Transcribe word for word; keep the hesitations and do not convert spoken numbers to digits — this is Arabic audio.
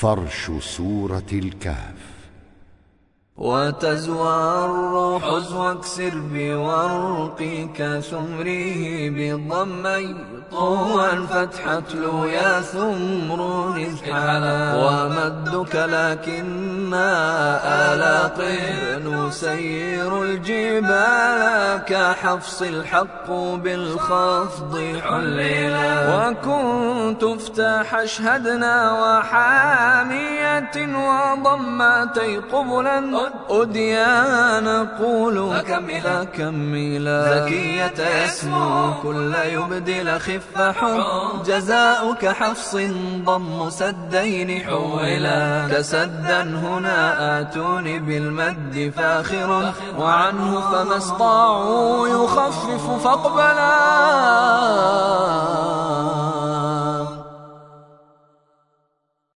فرش سورة الكهف. وتزوى الروح واكسر بورقك ثمره بضمي طوى فتحة له يا ثمر نزحلا ومدك لكن آلا قرن سير الجبال كحفص الحق بالخفض حللا وكنت افتح اشهدنا وحامية وضمتي قبلا أديانا قولوا أكملا أكملا زكية يسمو كل يبدل خفح جزاؤك حفص ضم سدين حولا كسدا هنا آتوني بالمد فاخر وعنه فما استطاعوا يخفف فاقبلا.